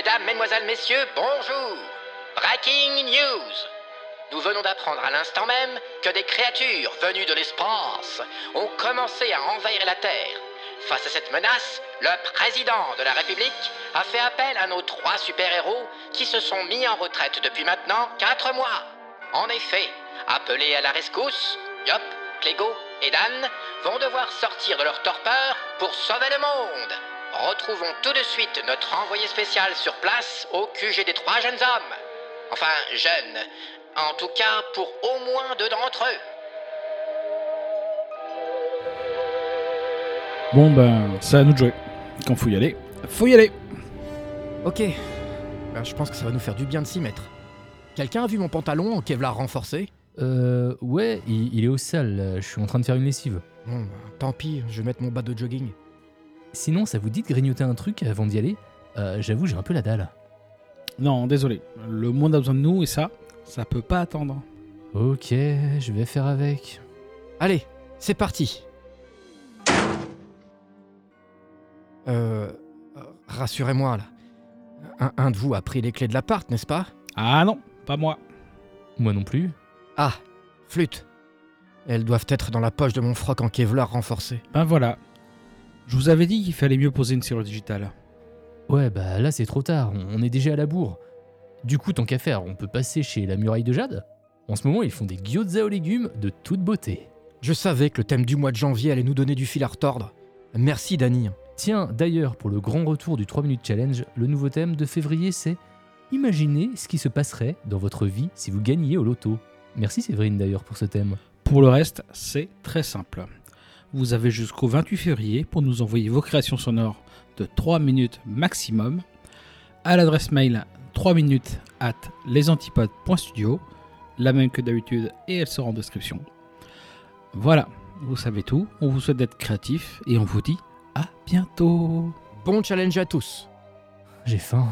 Mesdames, Mesdemoiselles, Messieurs, bonjour. Breaking news. Nous venons d'apprendre à l'instant même que des créatures venues de l'espace ont commencé à envahir la Terre. Face à cette menace, le président de la République a fait appel à nos 3 super-héros qui se sont mis en retraite depuis maintenant 4 mois. En effet, appelés à la rescousse, Yop, Clégo et Dan vont devoir sortir de leur torpeur pour sauver le monde. Retrouvons tout de suite notre envoyé spécial sur place au QG des 3 jeunes hommes. Enfin, jeunes, en tout cas pour au moins 2 d'entre eux. Bon ben, c'est à nous de jouer. Quand faut y aller, faut y aller. Ok. Ben, je pense que ça va nous faire du bien de s'y mettre. Quelqu'un a vu mon pantalon en Kevlar renforcé ? Ouais, il est au sale. Je suis en train de faire une lessive. Bon, tant pis, je vais mettre mon bas de jogging. Sinon, ça vous dit de grignoter un truc avant d'y aller ? J'avoue, j'ai un peu la dalle. Non, désolé. Le monde a besoin de nous et ça peut pas attendre. Ok, je vais faire avec. Allez, c'est parti. Rassurez-moi là, un de vous a pris les clés de l'appart, n'est-ce pas ? Ah non, pas moi. Moi non plus. Ah, flûte. Elles doivent être dans la poche de mon froc en Kevlar renforcé. Ben voilà. Je vous avais dit qu'il fallait mieux poser une serrure digitale. Ouais, bah là c'est trop tard, on est déjà à la bourre. Du coup, tant qu'à faire, on peut passer chez la muraille de jade ? En ce moment, ils font des gyoza aux légumes de toute beauté. Je savais que le thème du mois de janvier allait nous donner du fil à retordre. Merci Dani. Tiens, d'ailleurs, pour le grand retour du 3 minutes challenge, le nouveau thème de février, c'est « Imaginez ce qui se passerait dans votre vie si vous gagniez au loto ». Merci Séverine d'ailleurs pour ce thème. Pour le reste, c'est très simple. Vous avez jusqu'au 28 février pour nous envoyer vos créations sonores de 3 minutes maximum à l'adresse mail 3minutes@lesantipods.studio, la même que d'habitude et elle sera en description. Voilà, vous savez tout, on vous souhaite d'être créatifs et on vous dit à bientôt. Bon challenge à tous. J'ai faim.